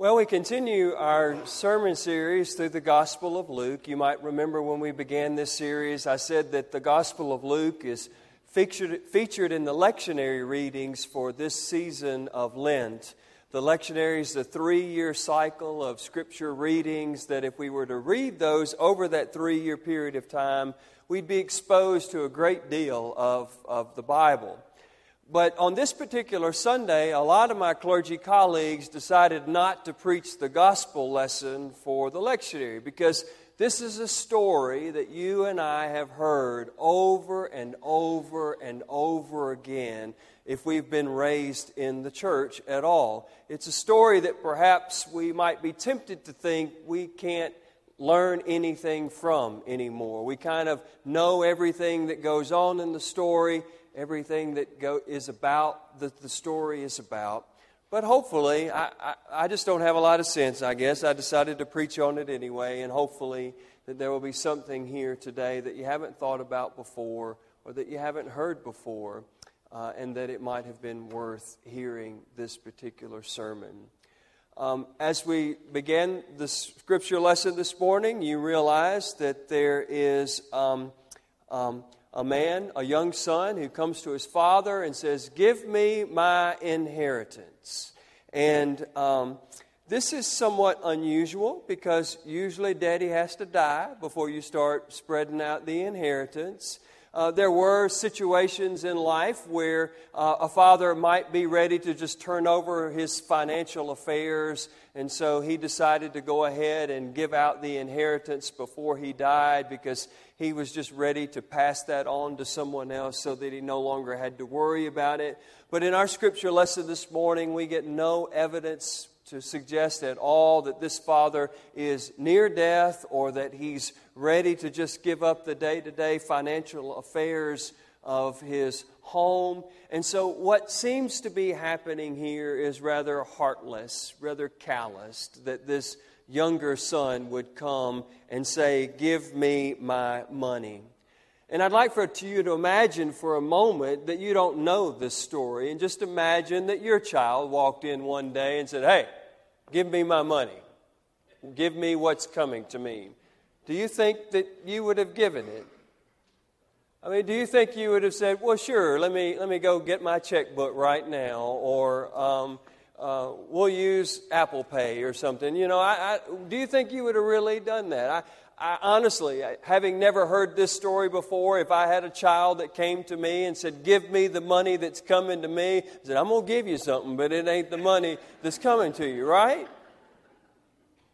Well, we continue our sermon series through the Gospel of Luke. You might remember when we began this series, I said that the Gospel of Luke is featured in the lectionary readings for this season of Lent. The lectionary is the 3-year cycle of Scripture readings that if we were to read those over that 3-year period of time, we'd be exposed to a great deal of the Bible. But on this particular Sunday, a lot of my clergy colleagues decided not to preach the gospel lesson for the lectionary because this is a story that you and I have heard over and over and over again if we've been raised in the church at all. It's a story that perhaps we might be tempted to think we can't learn anything from anymore. We kind of know everything that goes on in the story. Everything that the story is about. But hopefully, I just don't have a lot of sense, I guess. I decided to preach on it anyway, and hopefully that there will be something here today that you haven't thought about before or that you haven't heard before, and that it might have been worth hearing this particular sermon. As we began the scripture lesson this morning, you realize that there is a young son who comes to his father and says, "Give me my inheritance." And this is somewhat unusual because usually daddy has to die before you start spreading out the inheritance. There were situations in life where a father might be ready to just turn over his financial affairs, and so he decided to go ahead and give out the inheritance before he died because he was just ready to pass that on to someone else so that he no longer had to worry about it. But in our scripture lesson this morning, we get no evidence to suggest at all that this father is near death or that he's ready to just give up the day-to-day financial affairs of his home. And so what seems to be happening here is rather heartless, rather calloused, that this younger son would come and say, "Give me my money." And I'd like for you to imagine for a moment that you don't know this story, and just imagine that your child walked in one day and said, "Hey, give me my money. Give me what's coming to me." Do you think that you would have given it? I mean, do you think you would have said, "Well, sure, let me go get my checkbook right now," or we'll use Apple Pay or something? You know, do you think you would have really done that? I honestly, having never heard this story before, if I had a child that came to me and said, "Give me the money that's coming to me," I said, "I'm going to give you something, but it ain't the money that's coming to you," right?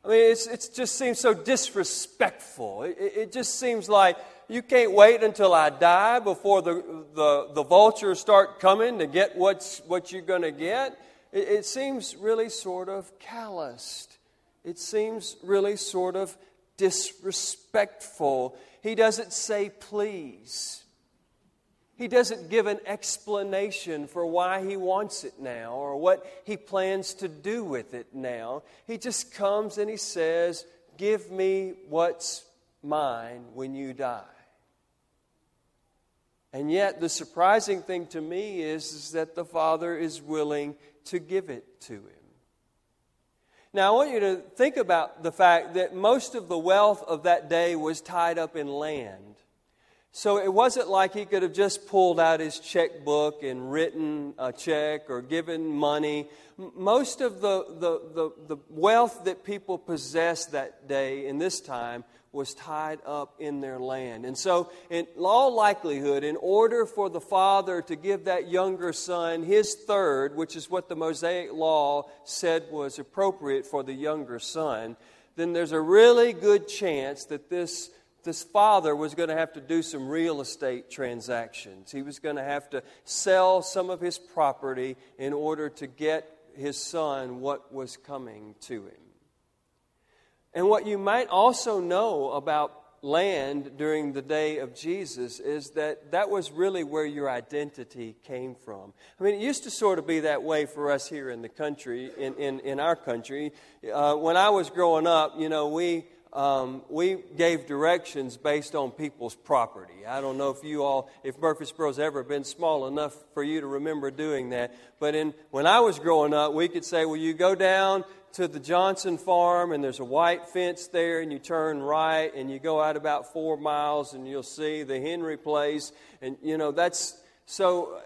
I mean, it just seems so disrespectful. It just seems like you can't wait until I die before the vultures start coming to get what you're going to get. It seems really sort of calloused. It seems really sort of disrespectful. He doesn't say please. He doesn't give an explanation for why he wants it now or what he plans to do with it now. He just comes and he says, "Give me what's mine when you die." And yet the surprising thing to me is that the father is willing to give it to him. Now, I want you to think about the fact that most of the wealth of that day was tied up in land. So it wasn't like he could have just pulled out his checkbook and written a check or given money. Most of the wealth that people possessed that day in this time was tied up in their land. And so, in all likelihood, in order for the father to give that younger son his third, which is what the Mosaic law said was appropriate for the younger son, then there's a really good chance that this father was going to have to do some real estate transactions. He was going to have to sell some of his property in order to get his son what was coming to him. And what you might also know about land during the day of Jesus is that that was really where your identity came from. I mean, it used to sort of be that way for us here in the country, in our country. When I was growing up, you know, we gave directions based on people's property. I don't know if you all, if Murfreesboro's ever been small enough for you to remember doing that. But when I was growing up, we could say, "Well, you go down to the Johnson farm, and there's a white fence there, and you turn right, and you go out about 4 miles, and you'll see the Henry place. And, you know, that's so...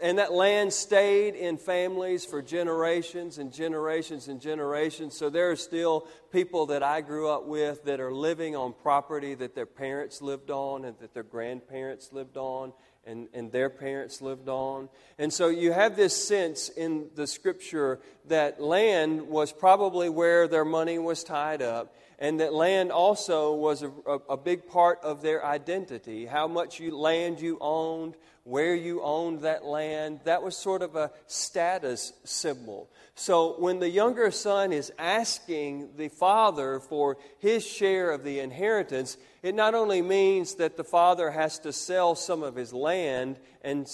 And that land stayed in families for generations and generations and generations. So there are still people that I grew up with that are living on property that their parents lived on and that their grandparents lived on and their parents lived on. And so you have this sense in the Scripture that land was probably where their money was tied up. And that land also was a big part of their identity. How much land you owned, where you owned that land, that was sort of a status symbol. So when the younger son is asking the father for his share of the inheritance, it not only means that the father has to sell some of his land and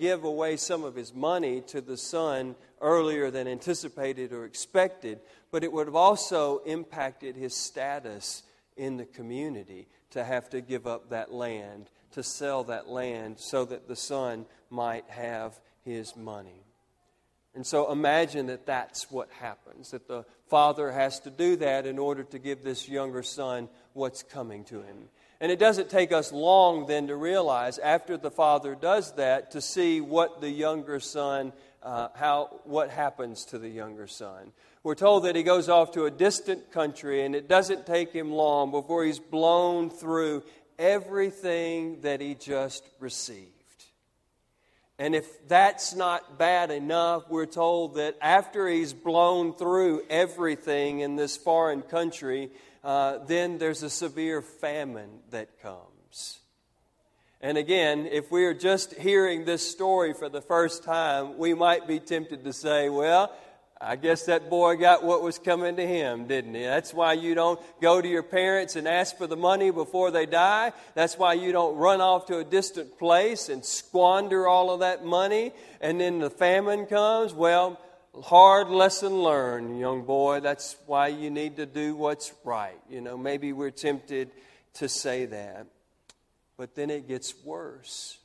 give away some of his money to the son earlier than anticipated or expected, but it would have also impacted his status in the community to have to give up that land, to sell that land so that the son might have his money. And so imagine that that's what happens, that the father has to do that in order to give this younger son what's coming to him. And it doesn't take us long then to realize, after the father does that, to see what the younger son, what happens to the younger son. We're told that he goes off to a distant country, and it doesn't take him long before he's blown through everything that he just received. And if that's not bad enough, we're told that after he's blown through everything in this foreign country, then there's a severe famine that comes. And again, if we're just hearing this story for the first time, we might be tempted to say, well, I guess that boy got what was coming to him, didn't he? That's why you don't go to your parents and ask for the money before they die. That's why you don't run off to a distant place and squander all of that money. And then the famine comes. Well, hard lesson learned, young boy. That's why you need to do what's right. You know, maybe we're tempted to say that. But then it gets worse.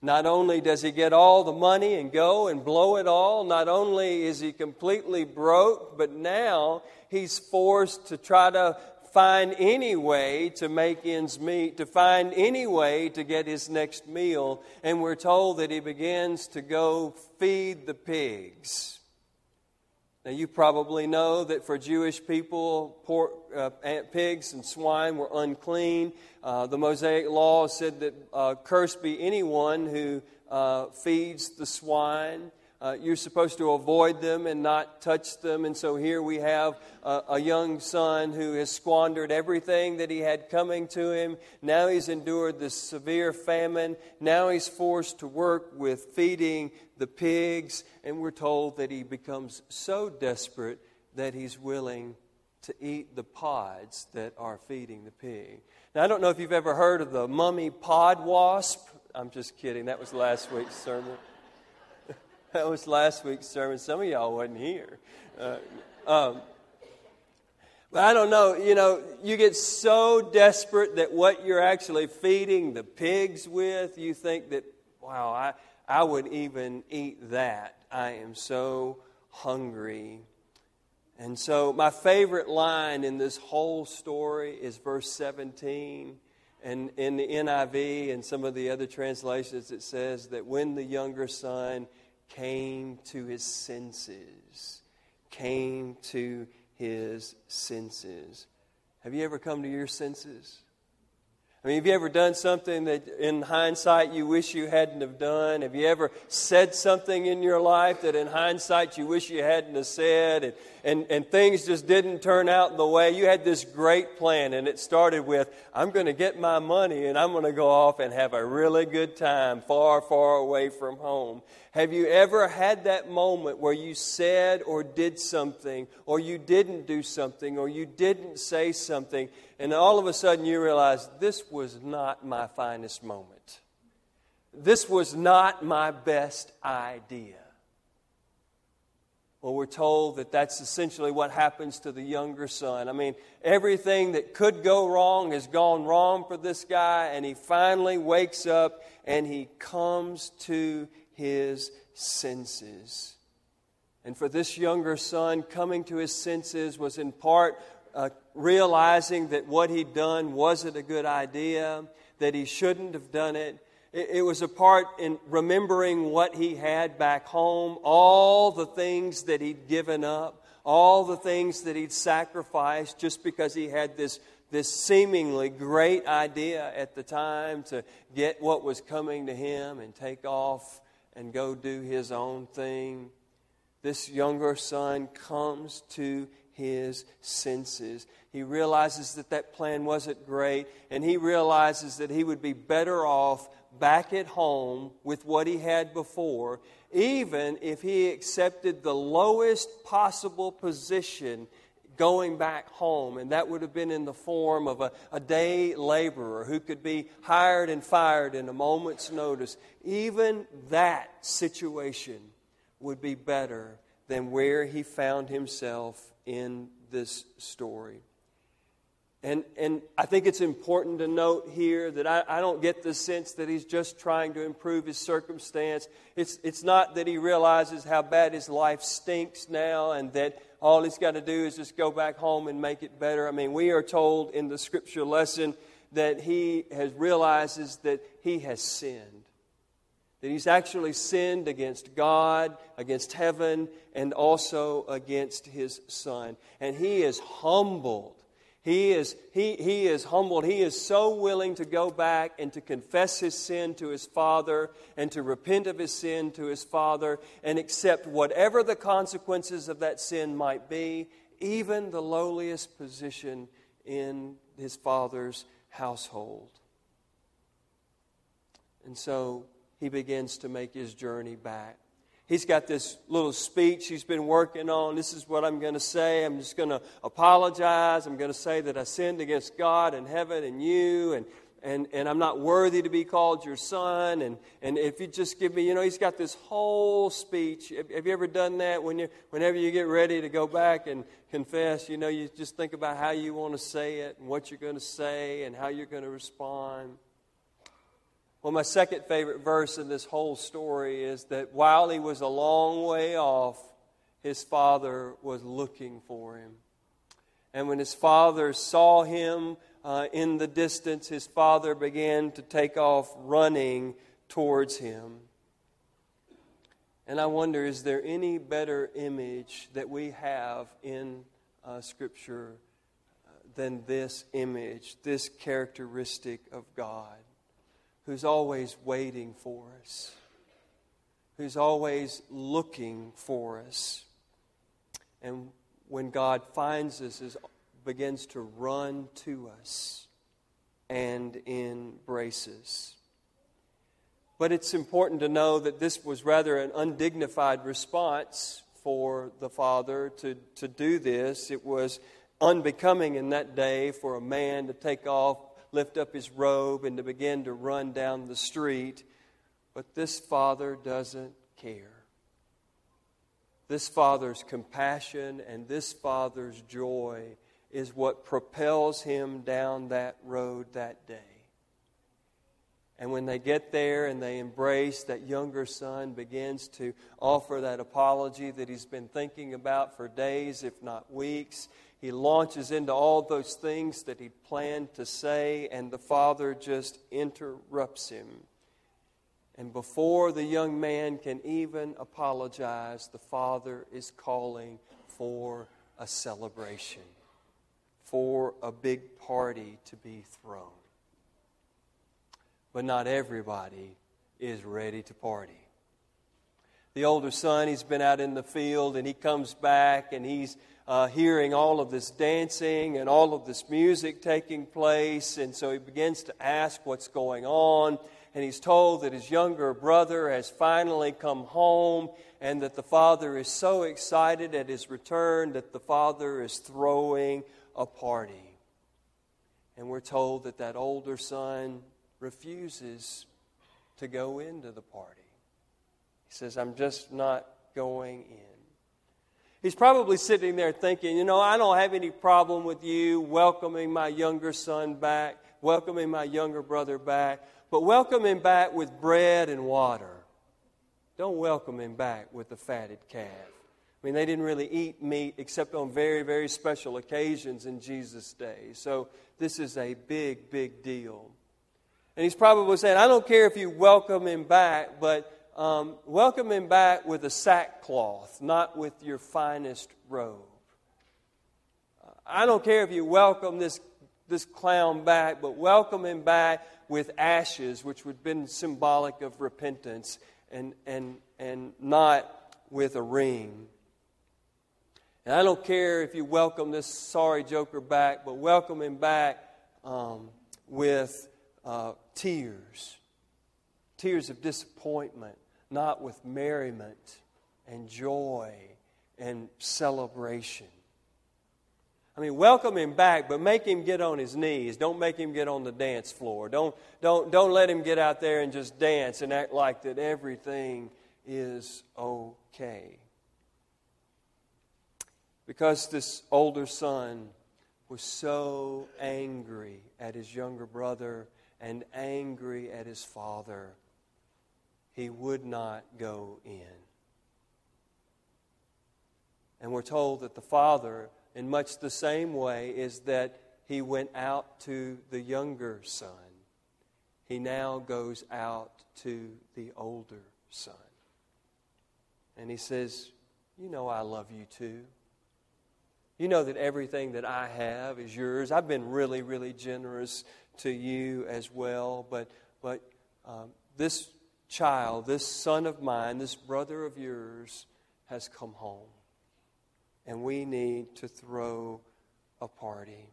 Not only does he get all the money and go and blow it all, not only is he completely broke, but now he's forced to try to find any way to make ends meet, to find any way to get his next meal. And we're told that he begins to go feed the pigs. Now, you probably know that for Jewish people, pork, pigs and swine were unclean. The Mosaic Law said that cursed be anyone who feeds the swine. You're supposed to avoid them and not touch them. And so here we have a young son who has squandered everything that he had coming to him. Now he's endured this severe famine. Now he's forced to work with feeding the pigs, and we're told that he becomes so desperate that he's willing to eat the pods that are feeding the pig. Now, I don't know if you've ever heard of the mummy pod wasp. I'm just kidding. That was last week's sermon. Some of y'all wasn't here. But I don't know, you know, you get so desperate that what you're actually feeding the pigs with, you think that, wow, I would even eat that. I am so hungry. And so my favorite line in this whole story is verse 17. And in the NIV and some of the other translations, it says that when the younger son came to his senses. Have you ever come to your senses? I mean, have you ever done something that in hindsight you wish you hadn't have done? Have you ever said something in your life that in hindsight you wish you hadn't have said? And things just didn't turn out the way. You had this great plan, and it started with, I'm going to get my money and I'm going to go off and have a really good time far, far away from home. Have you ever had that moment where you said or did something, or you didn't do something, or you didn't say something, and all of a sudden you realize, this was not my finest moment. This was not my best idea. Well, we're told that that's essentially what happens to the younger son. I mean, everything that could go wrong has gone wrong for this guy, and he finally wakes up and he comes to his senses. And for this younger son, coming to his senses was in part realizing that what he'd done wasn't a good idea, that he shouldn't have done it. It was a part in remembering what he had back home, all the things that he'd given up, all the things that he'd sacrificed just because he had this seemingly great idea at the time to get what was coming to him and take off and go do his own thing. This younger son comes to his senses. He realizes that plan wasn't great, and he realizes that he would be better off back at home with what he had before, even if he accepted the lowest possible position going back home, and that would have been in the form of a day laborer who could be hired and fired in a moment's notice. Even that situation would be better than where he found himself in this story. And I think it's important to note here that I don't get the sense that he's just trying to improve his circumstance. It's not that he realizes how bad his life stinks now and that all he's got to do is just go back home and make it better. I mean, we are told in the scripture lesson that he realizes that he has sinned. That he's actually sinned against God, against heaven, and also against his son. And he is humbled. He is humbled. He is so willing to go back and to confess his sin to his father and to repent of his sin to his father and accept whatever the consequences of that sin might be, even the lowliest position in his father's household. And so he begins to make his journey back. He's got this little speech he's been working on. This is what I'm going to say. I'm just going to apologize. I'm going to say that I sinned against God and heaven and you. And I'm not worthy to be called your son. And if you just give me, he's got this whole speech. Have you ever done that? Whenever you get ready to go back and confess, you just think about how you want to say it and what you're going to say and how you're going to respond. Well, my second favorite verse in this whole story is that while he was a long way off, his father was looking for him. And when his father saw him in the distance, his father began to take off running towards him. And I wonder, is there any better image that we have in Scripture than this image, this characteristic of God? Who's always waiting for us, who's always looking for us. And when God finds us, begins to run to us and embraces. But it's important to know that this was rather an undignified response for the father to do this. It was unbecoming in that day for a man to take off, lift up his robe, and to begin to run down the street. But this father doesn't care. This father's compassion and this father's joy is what propels him down that road that day. And when they get there and they embrace, that younger son begins to offer that apology that he's been thinking about for days, if not weeks. He launches into all those things that he planned to say, and the father just interrupts him. And before the young man can even apologize, the father is calling for a celebration, for a big party to be thrown. But not everybody is ready to party. The older son, he's been out in the field, and he comes back, and he's hearing all of this dancing and all of this music taking place. And so he begins to ask what's going on. And he's told that his younger brother has finally come home and that the father is so excited at his return that the father is throwing a party. And we're told that that older son refuses to go into the party. He says, I'm just not going in. He's probably sitting there thinking, I don't have any problem with you welcoming my younger son back, welcoming my younger brother back, but welcome him back with bread and water. Don't welcome him back with a fatted calf. I mean, they didn't really eat meat except on very, very special occasions in Jesus' day. So this is a big, big deal. And he's probably saying, I don't care if you welcome him back, but welcome him back with a sackcloth, not with your finest robe. I don't care if you welcome this clown back, but welcome him back with ashes, which would have been symbolic of repentance, and not with a ring. And I don't care if you welcome this sorry joker back, but welcome him back with tears. Tears of disappointment, not with merriment and joy and celebration. I mean, welcome him back, but make him get on his knees. Don't make him get on the dance floor. Don't let him get out there and just dance and act like that everything is okay. Because this older son was so angry at his younger brother and angry at his father, he would not go in. And we're told that the father, in much the same way, is that he went out to the younger son. He now goes out to the older son. And he says, you know I love you too. You know that everything that I have is yours. I've been really, really generous to you as well. But this child, this son of mine, this brother of yours has come home. And we need to throw a party.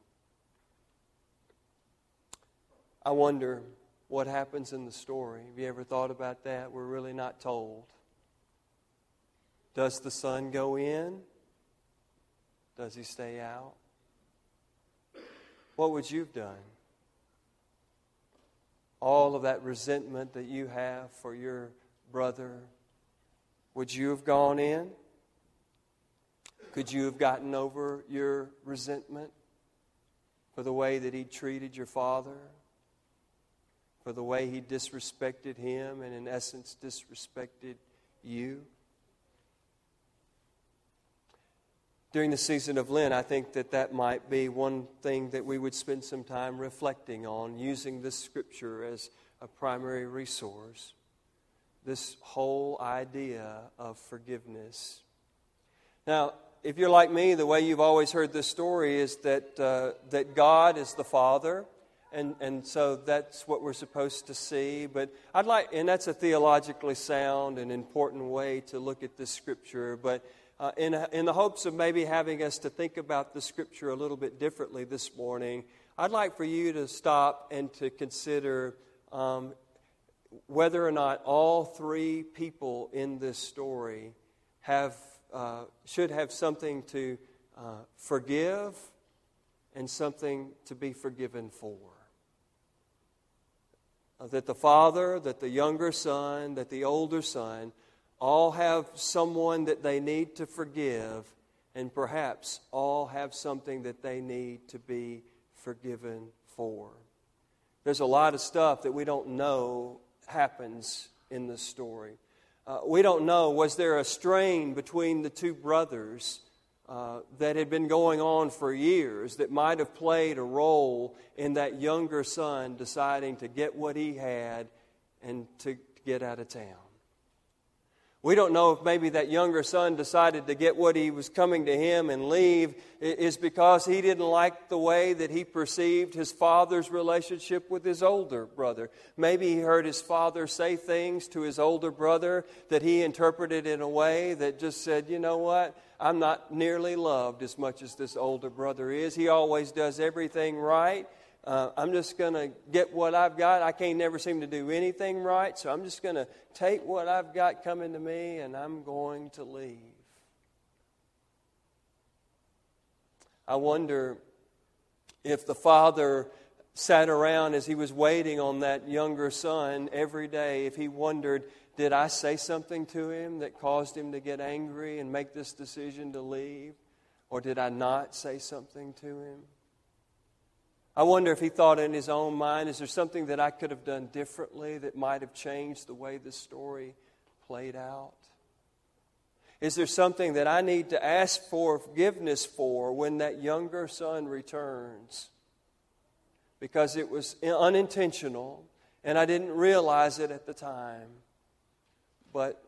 I wonder what happens in the story. Have you ever thought about that? We're really not told. Does the son go in? Does he stay out? What would you have done? All of that resentment that you have for your brother, would you have gone in? Could you have gotten over your resentment for the way that he treated your father? For the way he disrespected him and in essence disrespected you? During the season of Lent, I think that might be one thing that we would spend some time reflecting on, using this scripture as a primary resource. This whole idea of forgiveness. Now, if you're like me, the way you've always heard this story is that God is the Father, and so that's what we're supposed to see. But and that's a theologically sound and important way to look at this scripture. But in the hopes of maybe having us to think about the scripture a little bit differently this morning, I'd like for you to stop and to consider whether or not all three people in this story should have something to forgive and something to be forgiven for. That the father, that the younger son, that the older son all have someone that they need to forgive, and perhaps all have something that they need to be forgiven for. There's a lot of stuff that we don't know happens in this story. We don't know, was there a strain between the two brothers that had been going on for years that might have played a role in that younger son deciding to get what he had and to get out of town? We don't know if maybe that younger son decided to get what he was coming to him and leave is because he didn't like the way that he perceived his father's relationship with his older brother. Maybe he heard his father say things to his older brother that he interpreted in a way that just said, you know what, I'm not nearly loved as much as this older brother is. He always does everything right. I'm just going to get what I've got. I can't never seem to do anything right, so I'm just going to take what I've got coming to me, and I'm going to leave. I wonder if the father sat around as he was waiting on that younger son every day, if he wondered, did I say something to him that caused him to get angry and make this decision to leave? Or did I not say something to him? I wonder if he thought in his own mind, is there something that I could have done differently that might have changed the way this story played out? Is there something that I need to ask for forgiveness for when that younger son returns? Because it was unintentional and I didn't realize it at the time. But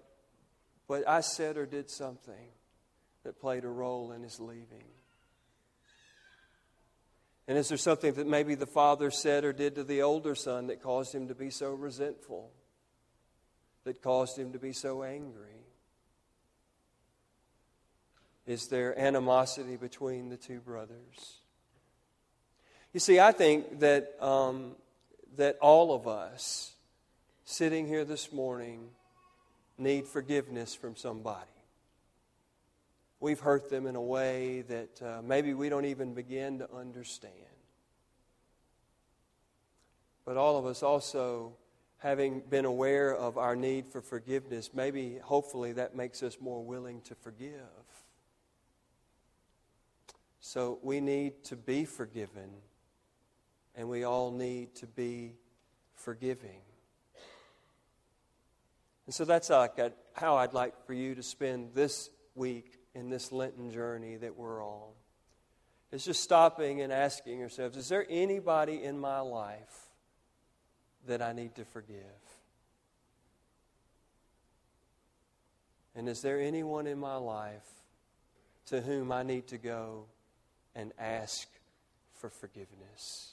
I said or did something that played a role in his leaving. And is there something that maybe the father said or did to the older son that caused him to be so resentful? That caused him to be so angry? Is there animosity between the two brothers? You see, I think that that all of us sitting here this morning need forgiveness from somebody. We've hurt them in a way that maybe we don't even begin to understand. But all of us also, having been aware of our need for forgiveness, maybe, hopefully, that makes us more willing to forgive. So we need to be forgiven, and we all need to be forgiving. And so that's how I'd like for you to spend this week in this Lenten journey that we're on. It's just stopping and asking yourselves, is there anybody in my life that I need to forgive? And is there anyone in my life to whom I need to go and ask for forgiveness?